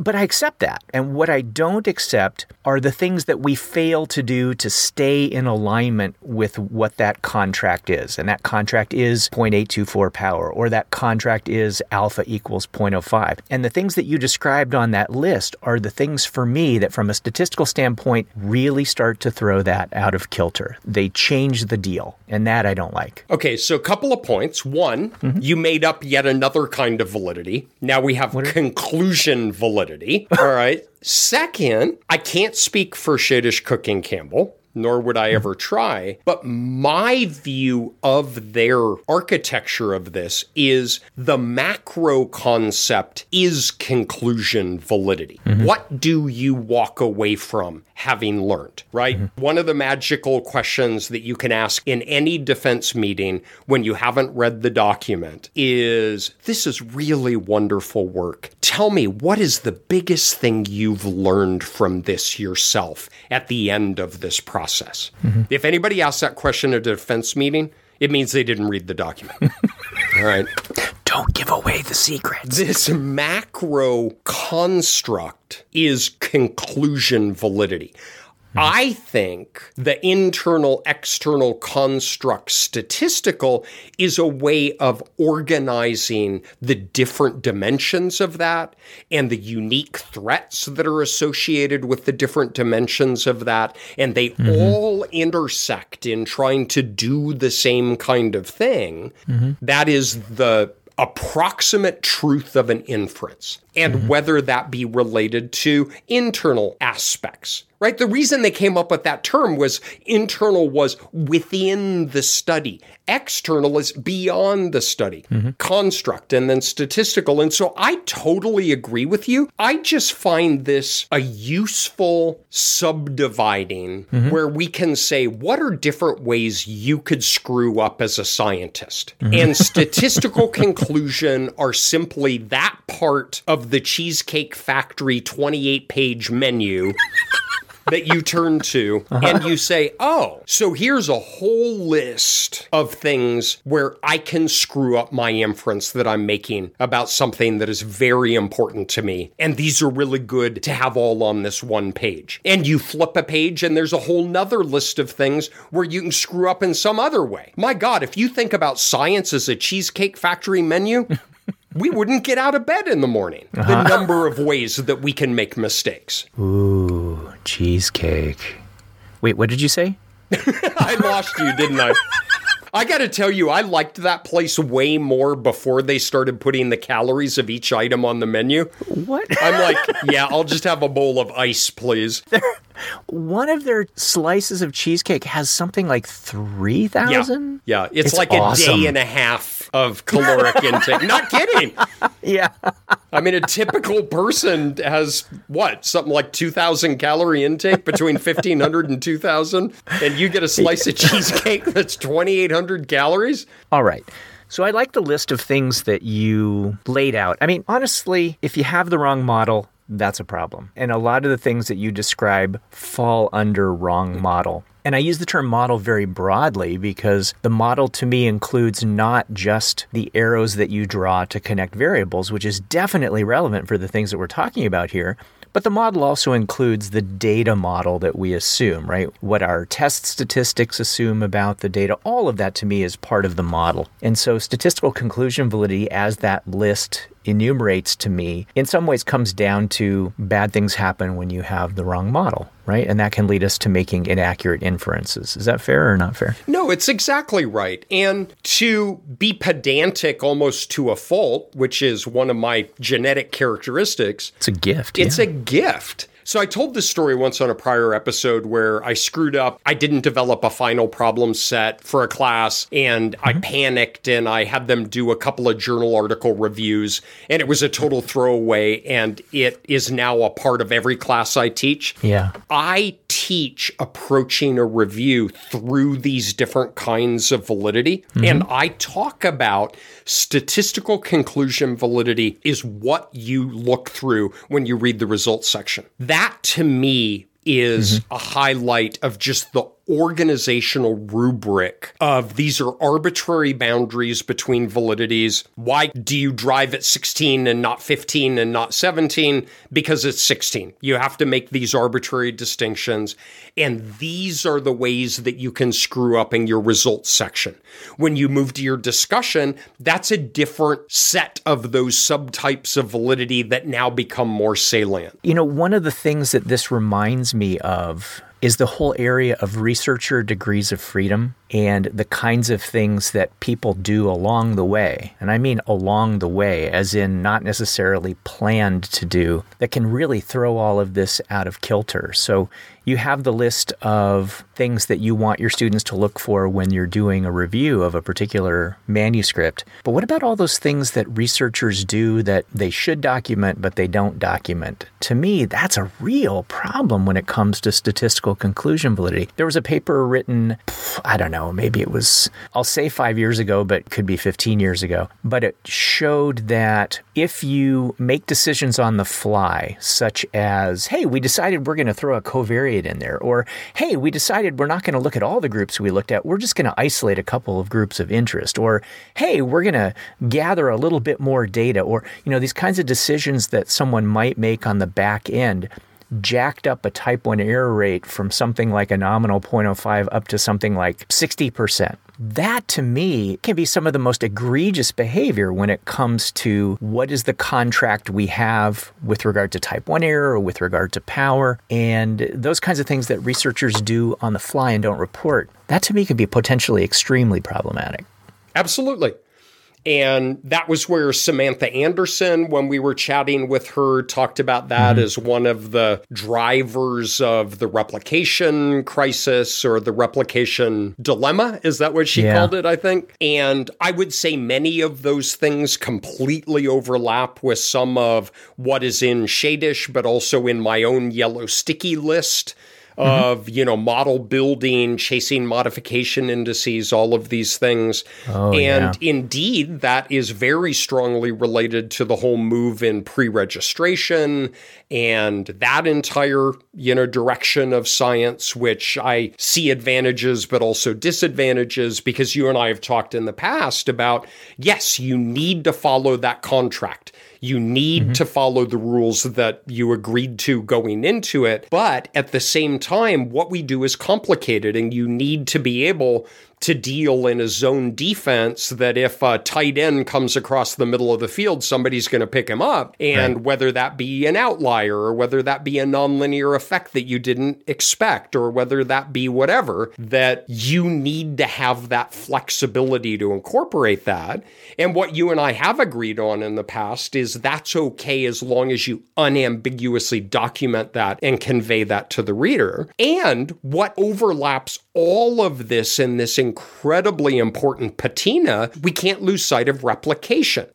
but I accept that. And what I don't accept are the things that we fail to do to stay in alignment with what that contract is. And that contract is zero point eight two four power, or that contract is alpha equals zero point zero five. And the things that you described on that list are the things for me that from a statistical standpoint really start to throw that out of kilter. They change the deal. And that I don't like. Okay, so a couple of points. One, mm-hmm. you made up yet another kind of validity. Now we have conclusion validity. All right. Second, I can't speak for Shadish Cook and Campbell. nor would I ever try. But my view of their architecture of this is the macro concept is conclusion validity. Mm-hmm. What do you walk away from having learned, right? Mm-hmm. One of the magical questions that you can ask in any defense meeting when you haven't read the document is, this is really wonderful work. Tell me, what is the biggest thing you've learned from this yourself at the end of this process? Mm-hmm. If anybody asks that question at a defense meeting, it means they didn't read the document. All right. Don't give away the secrets. This macro construct is conclusion validity. Mm-hmm. I think the internal-external construct statistical is a way of organizing the different dimensions of that and the unique threats that are associated with the different dimensions of that. And they mm-hmm. all intersect in trying to do the same kind of thing. Mm-hmm. That is the approximate truth of an inference, and mm-hmm. whether that be related to internal aspects, right? The reason they came up with that term was internal was within the study. External is beyond the study, mm-hmm. construct, and then statistical. And so I totally agree with you. I just find this a useful subdividing mm-hmm. where we can say, what are different ways you could screw up as a scientist? Mm-hmm. And statistical conclusion are simply that part of the Cheesecake Factory twenty-eight page menu that you turn to uh-huh. and you say, oh, so here's a whole list of things where I can screw up my inference that I'm making about something that is very important to me. And these are really good to have all on this one page. And you flip a page and there's a whole nother list of things where you can screw up in some other way. My God, if you think about science as a Cheesecake Factory menu, we wouldn't get out of bed in the morning. Uh-huh. The number of ways that we can make mistakes. Ooh, cheesecake. Wait, what did you say? I lost you, didn't I? I got to tell you, I liked that place way more before they started putting the calories of each item on the menu. What? I'm like, yeah, I'll just have a bowl of ice, please. They're, one of their slices of cheesecake has something like three thousand? Yeah. yeah, it's, it's like awesome. A day and a half of caloric intake. Not kidding. Yeah. I mean, a typical person has, what, something like two thousand calorie intake, between fifteen hundred and two thousand, and you get a slice of cheesecake that's twenty-eight hundred calories? All right. So I like the list of things that you laid out. I mean, honestly, if you have the wrong model, that's a problem. And a lot of the things that you describe fall under wrong model. And I use the term model very broadly because the model to me includes not just the arrows that you draw to connect variables, which is definitely relevant for the things that we're talking about here, but the model also includes the data model that we assume, right? What our test statistics assume about the data, all of that to me is part of the model. And so statistical conclusion validity, as that list enumerates to me, in some ways comes down to bad things happen when you have the wrong model, right? And that can lead us to making inaccurate inferences. Is that fair or not fair? No, it's exactly right. And to be pedantic almost to a fault, which is one of my genetic characteristics. It's a gift. It's yeah. a gift. So I told this story once on a prior episode where I screwed up. I didn't develop a final problem set for a class, and mm-hmm. I panicked, and I had them do a couple of journal article reviews, and it was a total throwaway, and it is now a part of every class I teach. Yeah, I teach approaching a review through these different kinds of validity, mm-hmm. and I talk about statistical conclusion validity is what you look through when you read the results section. That That, to me, is mm-hmm. a highlight of just the organizational rubric of these are arbitrary boundaries between validities. Why do you drive at sixteen and not fifteen and not seventeen? Because it's sixteen. You have to make these arbitrary distinctions. And these are the ways that you can screw up in your results section. When you move to your discussion, that's a different set of those subtypes of validity that now become more salient. You know, one of the things that this reminds me of is the whole area of researcher degrees of freedom. and the kinds of things that people do along the way, and I mean along the way, as in not necessarily planned to do, that can really throw all of this out of kilter. So you have the list of things that you want your students to look for when you're doing a review of a particular manuscript. But what about all those things that researchers do that they should document, but they don't document? To me, that's a real problem when it comes to statistical conclusion validity. There was a paper written, I don't know, maybe it was, I'll say five years ago, but could be fifteen years ago. But it showed that if you make decisions on the fly, such as, hey, we decided we're going to throw a covariate in there, or hey, we decided we're not going to look at all the groups we looked at, we're just going to isolate a couple of groups of interest, or hey, we're going to gather a little bit more data, or, you know, these kinds of decisions that someone might make on the back end, jacked up a type one error rate from something like a nominal zero point zero five up to something like sixty percent. That, to me, can be some of the most egregious behavior when it comes to what is the contract we have with regard to type one error or with regard to power, and those kinds of things that researchers do on the fly and don't report. That, to me, can be potentially extremely problematic. Absolutely. And that was where Samantha Anderson, when we were chatting with her, talked about that mm-hmm. as one of the drivers of the replication crisis or the replication dilemma. Is that what she yeah. called it, I think? And I would say many of those things completely overlap with some of what is in Shadish, but also in my own yellow sticky list. Mm-hmm. Of, you know, model building, chasing modification indices, all of these things. Oh, and yeah. indeed, that is very strongly related to the whole move in pre-registration and that entire, you know, direction of science, which I see advantages, but also disadvantages, because you and I have talked in the past about, yes, you need to follow that contract. You need mm-hmm. to follow the rules that you agreed to going into it. But at the same time, what we do is complicated, and you need to be able to deal in a zone defense that if a tight end comes across the middle of the field, somebody's going to pick him up. And right. whether that be an outlier or whether that be a nonlinear effect that you didn't expect or whether that be whatever, that you need to have that flexibility to incorporate that. And what you and I have agreed on in the past is that's okay as long as you unambiguously document that and convey that to the reader. And what overlaps all of this in this incredibly important patina, we can't lose sight of replication.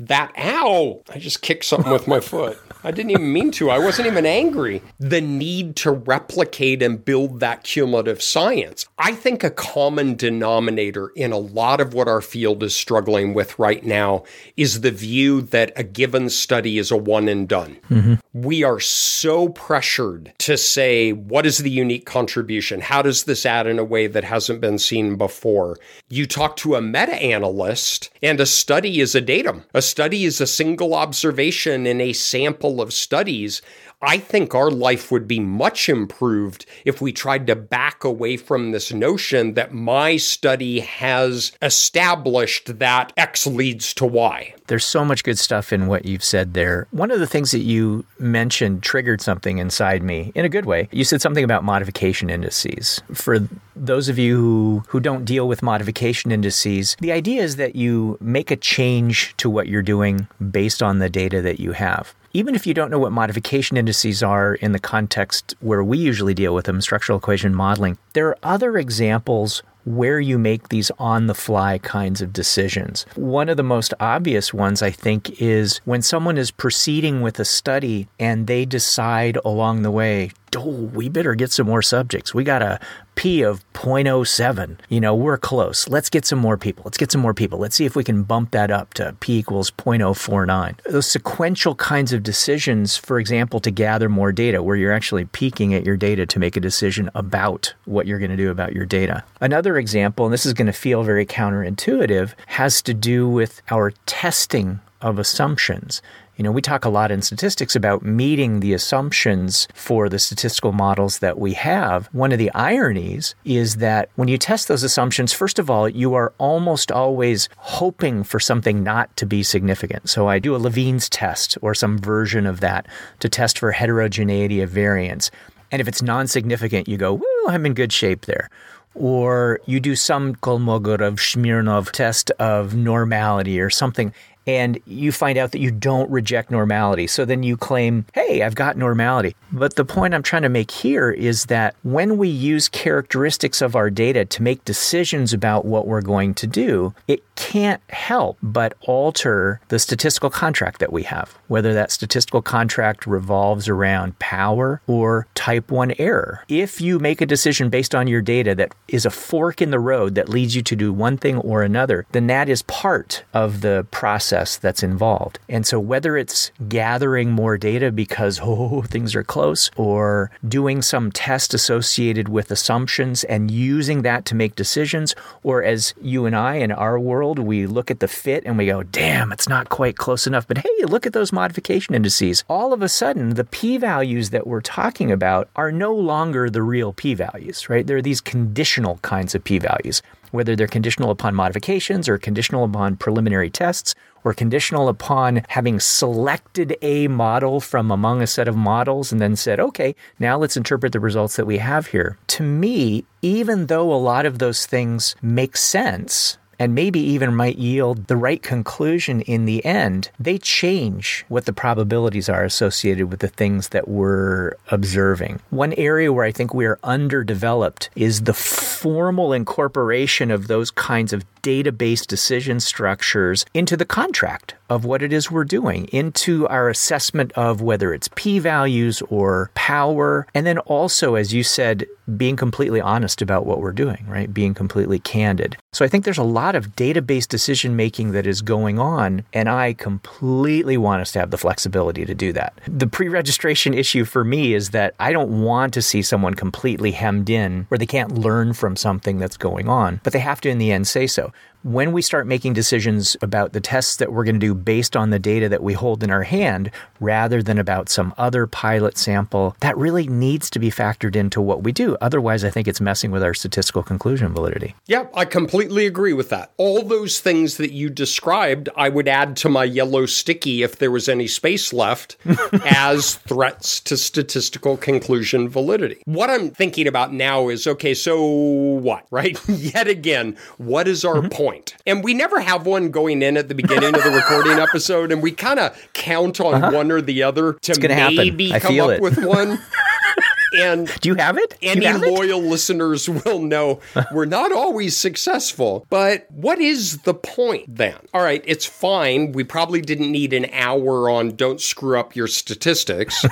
That, ow, I just kicked something with my foot. I didn't even mean to. I wasn't even angry. The need to replicate and build that cumulative science. I think a common denominator in a lot of what our field is struggling with right now is the view that a given study is a one and done. Mm-hmm. We are so pressured to say, what is the unique contribution? How does this add in a way that hasn't been seen before? You talk to a meta-analyst, and a study is a datum. A study is a single observation in a sample of studies. I think our life would be much improved if we tried to back away from this notion that my study has established that X leads to Y. There's so much good stuff in what you've said there. One of the things that you mentioned triggered something inside me in a good way. You said something about modification indices. For those of you who, who don't deal with modification indices, the idea is that you make a change to what you're doing based on the data that you have. Even if you don't know what modification indices are in the context where we usually deal with them, structural equation modeling, there are other examples where you make these on-the-fly kinds of decisions. One of the most obvious ones, I think, is when someone is proceeding with a study and they decide along the way, oh, we better get some more subjects. We got a P of zero point zero seven. You know, we're close. Let's get some more people. Let's get some more people. Let's see if we can bump that up to P equals zero point zero four nine. Those sequential kinds of decisions, for example, to gather more data, where you're actually peeking at your data to make a decision about what you're going to do about your data. Another example, and this is going to feel very counterintuitive, has to do with our testing of assumptions. You know, we talk a lot in statistics about meeting the assumptions for the statistical models that we have. One of the ironies is that when you test those assumptions, first of all, you are almost always hoping for something not to be significant. So I do a Levine's test or some version of that to test for heterogeneity of variance. And if it's non-significant, you go, woo, I'm in good shape there. Or you do some Kolmogorov Smirnov test of normality or something, and you find out that you don't reject normality. So then you claim, hey, I've got normality. But the point I'm trying to make here is that when we use characteristics of our data to make decisions about what we're going to do, it can't help but alter the statistical contract that we have, whether that statistical contract revolves around power or type one error. If you make a decision based on your data that is a fork in the road that leads you to do one thing or another, then that is part of the process that's involved. And so whether it's gathering more data because, oh, things are close, or doing some test associated with assumptions and using that to make decisions, or as you and I in our world, we look at the fit and we go, damn, it's not quite close enough, but hey, look at those modification indices. All of a sudden, the p-values that we're talking about are no longer the real p-values, right? There are these conditional kinds of p-values, whether they're conditional upon modifications or conditional upon preliminary tests, or conditional upon having selected a model from among a set of models and then said, okay, now let's interpret the results that we have here. To me, even though a lot of those things make sense, and maybe even might yield the right conclusion in the end, they change what the probabilities are associated with the things that we're observing. One area where I think we are underdeveloped is the formal incorporation of those kinds of database decision structures into the contract of what it is we're doing, into our assessment of whether it's p-values or power. And then also, as you said, being completely honest about what we're doing, right? Being completely candid. So I think there's a lot of database decision-making that is going on, and I completely want us to have the flexibility to do that. The pre-registration issue for me is that I don't want to see someone completely hemmed in where they can't learn from something that's going on, but they have to in the end say so. When we start making decisions about the tests that we're going to do based on the data that we hold in our hand, rather than about some other pilot sample, that really needs to be factored into what we do. Otherwise, I think it's messing with our statistical conclusion validity. Yeah, I completely agree with that. All those things that you described, I would add to my yellow sticky, if there was any space left, as threats to statistical conclusion validity. What I'm thinking about now is, okay, so what, right? Yet again, what is our mm-hmm. point? And we never have one going in at the beginning of the recording episode, and we kind of count on uh-huh. one or the other to maybe come up it. with one. And do you have it? Do any have loyal it? listeners will know we're not always successful, but what is the point then? All right, it's fine. We probably didn't need an hour on don't screw up your statistics.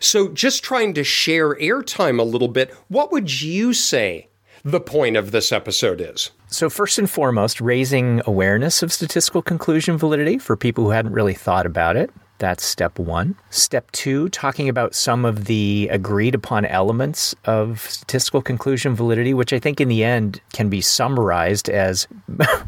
So just trying to share airtime a little bit, what would you say the point of this episode is? So first and foremost, raising awareness of statistical conclusion validity for people who hadn't really thought about it. That's step one. Step two, talking about some of the agreed upon elements of statistical conclusion validity, which I think in the end can be summarized as,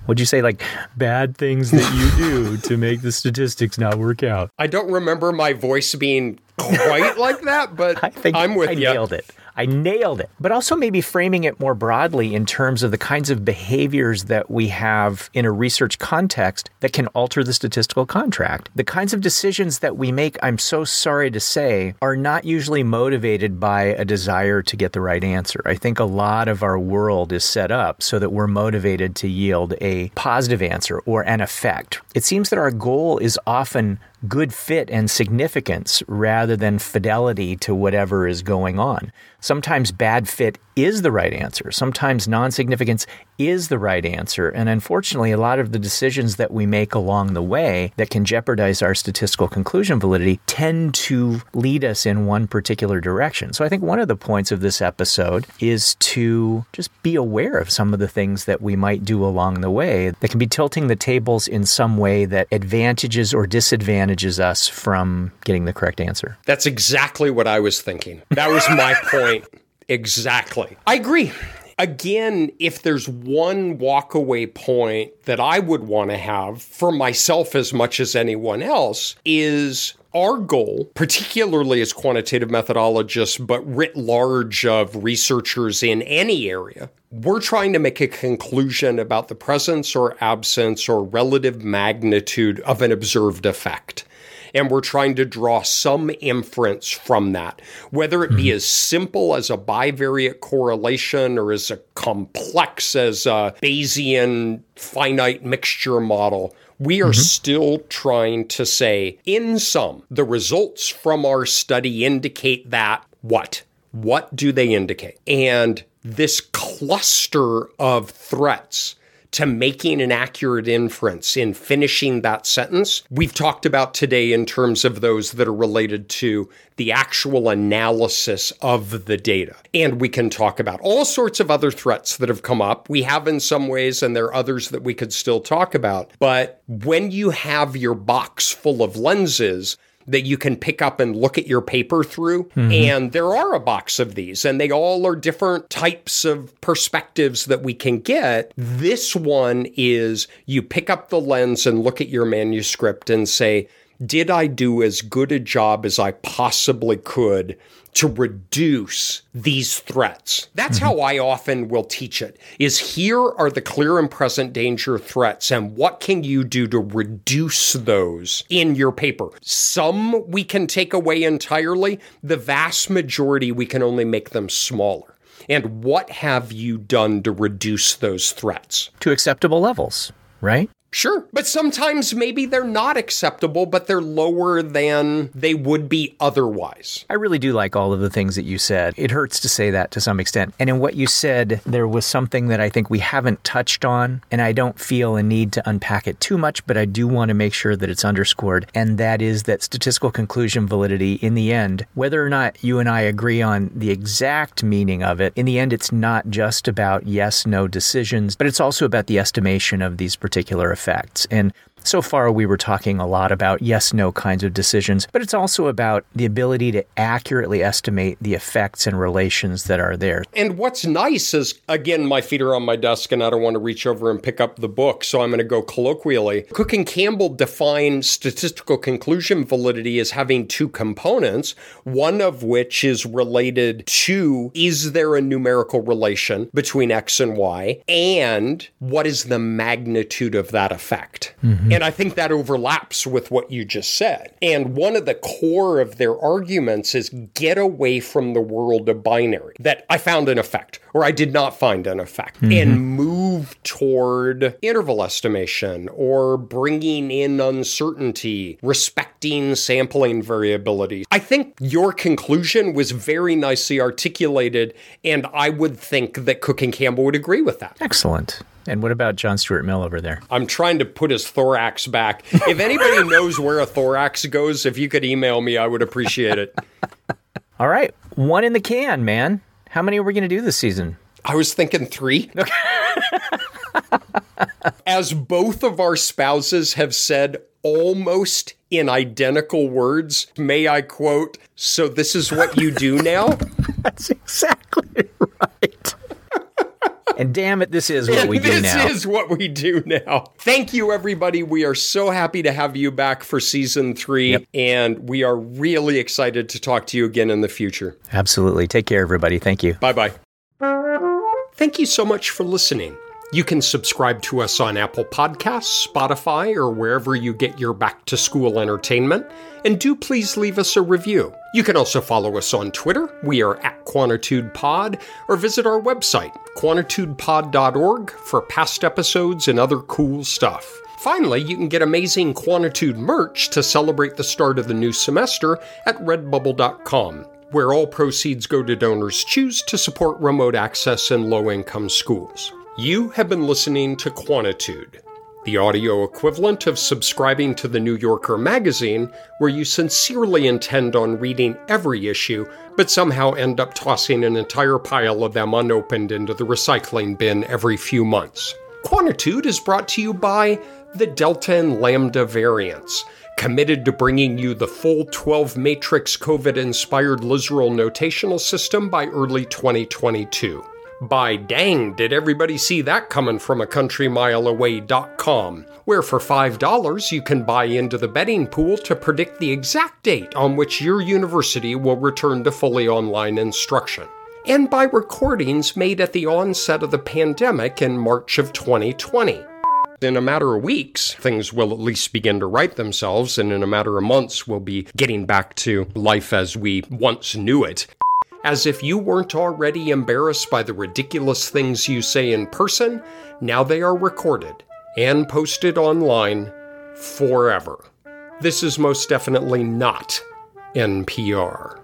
would you say, like bad things that you do to make the statistics not work out? I don't remember my voice being quite like that, but I think I'm with I you. I nailed it. I nailed it. But also maybe framing it more broadly in terms of the kinds of behaviors that we have in a research context that can alter the statistical contract. The kinds of decisions that we make, I'm so sorry to say, are not usually motivated by a desire to get the right answer. I think a lot of our world is set up so that we're motivated to yield a positive answer or an effect. It seems that our goal is often good fit and significance rather than fidelity to whatever is going on. Sometimes bad fit is the right answer. Sometimes non-significance is the right answer. And unfortunately, a lot of the decisions that we make along the way that can jeopardize our statistical conclusion validity tend to lead us in one particular direction. So I think one of the points of this episode is to just be aware of some of the things that we might do along the way that can be tilting the tables in some way that advantages or disadvantages us from getting the correct answer. That's exactly what I was thinking. That was my point. Exactly. I agree. Again, if there's one walkaway point that I would want to have for myself as much as anyone else is our goal, particularly as quantitative methodologists, but writ large of researchers in any area, we're trying to make a conclusion about the presence or absence or relative magnitude of an observed effect. and we're trying to draw some inference from that. Whether it be as simple as a bivariate correlation or as complex as a Bayesian finite mixture model, we are mm-hmm. still trying to say, in sum, the results from our study indicate that what? What do they indicate? And this cluster of threats to making an accurate inference in finishing that sentence, we've talked about today in terms of those that are related to the actual analysis of the data. And we can talk about all sorts of other threats that have come up. We have in some ways, and there are others that we could still talk about. But when you have your box full of lenses that you can pick up and look at your paper through. Mm-hmm. And there are a box of these, and they all are different types of perspectives that we can get. This one is you pick up the lens and look at your manuscript and say, did I do as good a job as I possibly could to reduce these threats? That's mm-hmm. how I often will teach it, is here are the clear and present danger threats, and what can you do to reduce those in your paper? Some we can take away entirely. The vast majority, we can only make them smaller. And what have you done to reduce those threats? To acceptable levels, right? Sure, but sometimes maybe they're not acceptable, but they're lower than they would be otherwise. I really do like all of the things that you said. It hurts to say that to some extent. And in what you said, there was something that I think we haven't touched on, and I don't feel a need to unpack it too much, but I do want to make sure that it's underscored, and that is that statistical conclusion validity, in the end, whether or not you and I agree on the exact meaning of it, in the end, it's not just about yes, no decisions, but it's also about the estimation of these particular effects. Effects. And so far, we were talking a lot about yes, no kinds of decisions, but it's also about the ability to accurately estimate the effects and relations that are there. And what's nice is, again, my feet are on my desk and I don't want to reach over and pick up the book, so I'm going to go colloquially. Cook and Campbell define statistical conclusion validity as having two components, one of which is related to, is there a numerical relation between X and Y, and what is the magnitude of that effect? Mm-hmm. And I think that overlaps with what you just said. And one of the core of their arguments is get away from the world of binary, that I found an effect or I did not find an effect, mm-hmm. and move toward interval estimation or bringing in uncertainty, respecting sampling variability. I think your conclusion was very nicely articulated, and I would think that Cook and Campbell would agree with that. Excellent. And what about John Stuart Mill over there? I'm trying to put his thorax back. If anybody knows where a thorax goes, if you could email me, I would appreciate it. All right. One in the can, man. How many are we going to do this season? I was thinking three. Okay. As both of our spouses have said almost in identical words, may I quote, so this is what you do now? That's exactly right. And damn it, this is what we do now. This is what we do now. Thank you, everybody. We are so happy to have you back for season three. Yep. And we are really excited to talk to you again in the future. Absolutely. Take care, everybody. Thank you. Bye-bye. Thank you so much for listening. You can subscribe to us on Apple Podcasts, Spotify, or wherever you get your back-to-school entertainment. And do please leave us a review. You can also follow us on Twitter. We are at QuantitudePod, or visit our website, quantitude pod dot org, for past episodes and other cool stuff. Finally, you can get amazing Quantitude merch to celebrate the start of the new semester at redbubble dot com, where all proceeds go to donors choose to support remote access in low-income schools. You have been listening to Quantitude, the audio equivalent of subscribing to the New Yorker magazine, where you sincerely intend on reading every issue, but somehow end up tossing an entire pile of them unopened into the recycling bin every few months. Quantitude is brought to you by the Delta and Lambda variants, committed to bringing you the full twelve-matrix COVID-inspired LISREL notational system by early twenty twenty-two. By dang, did everybody see that coming from a country mile away dot com, where for five dollars you can buy into the betting pool to predict the exact date on which your university will return to fully online instruction. And by recordings made at the onset of the pandemic in March of twenty twenty. in a matter of weeks, things will at least begin to right themselves, and in a matter of months, we'll be getting back to life as we once knew it. As if you weren't already embarrassed by the ridiculous things you say in person, now they are recorded and posted online forever. This is most definitely not N P R.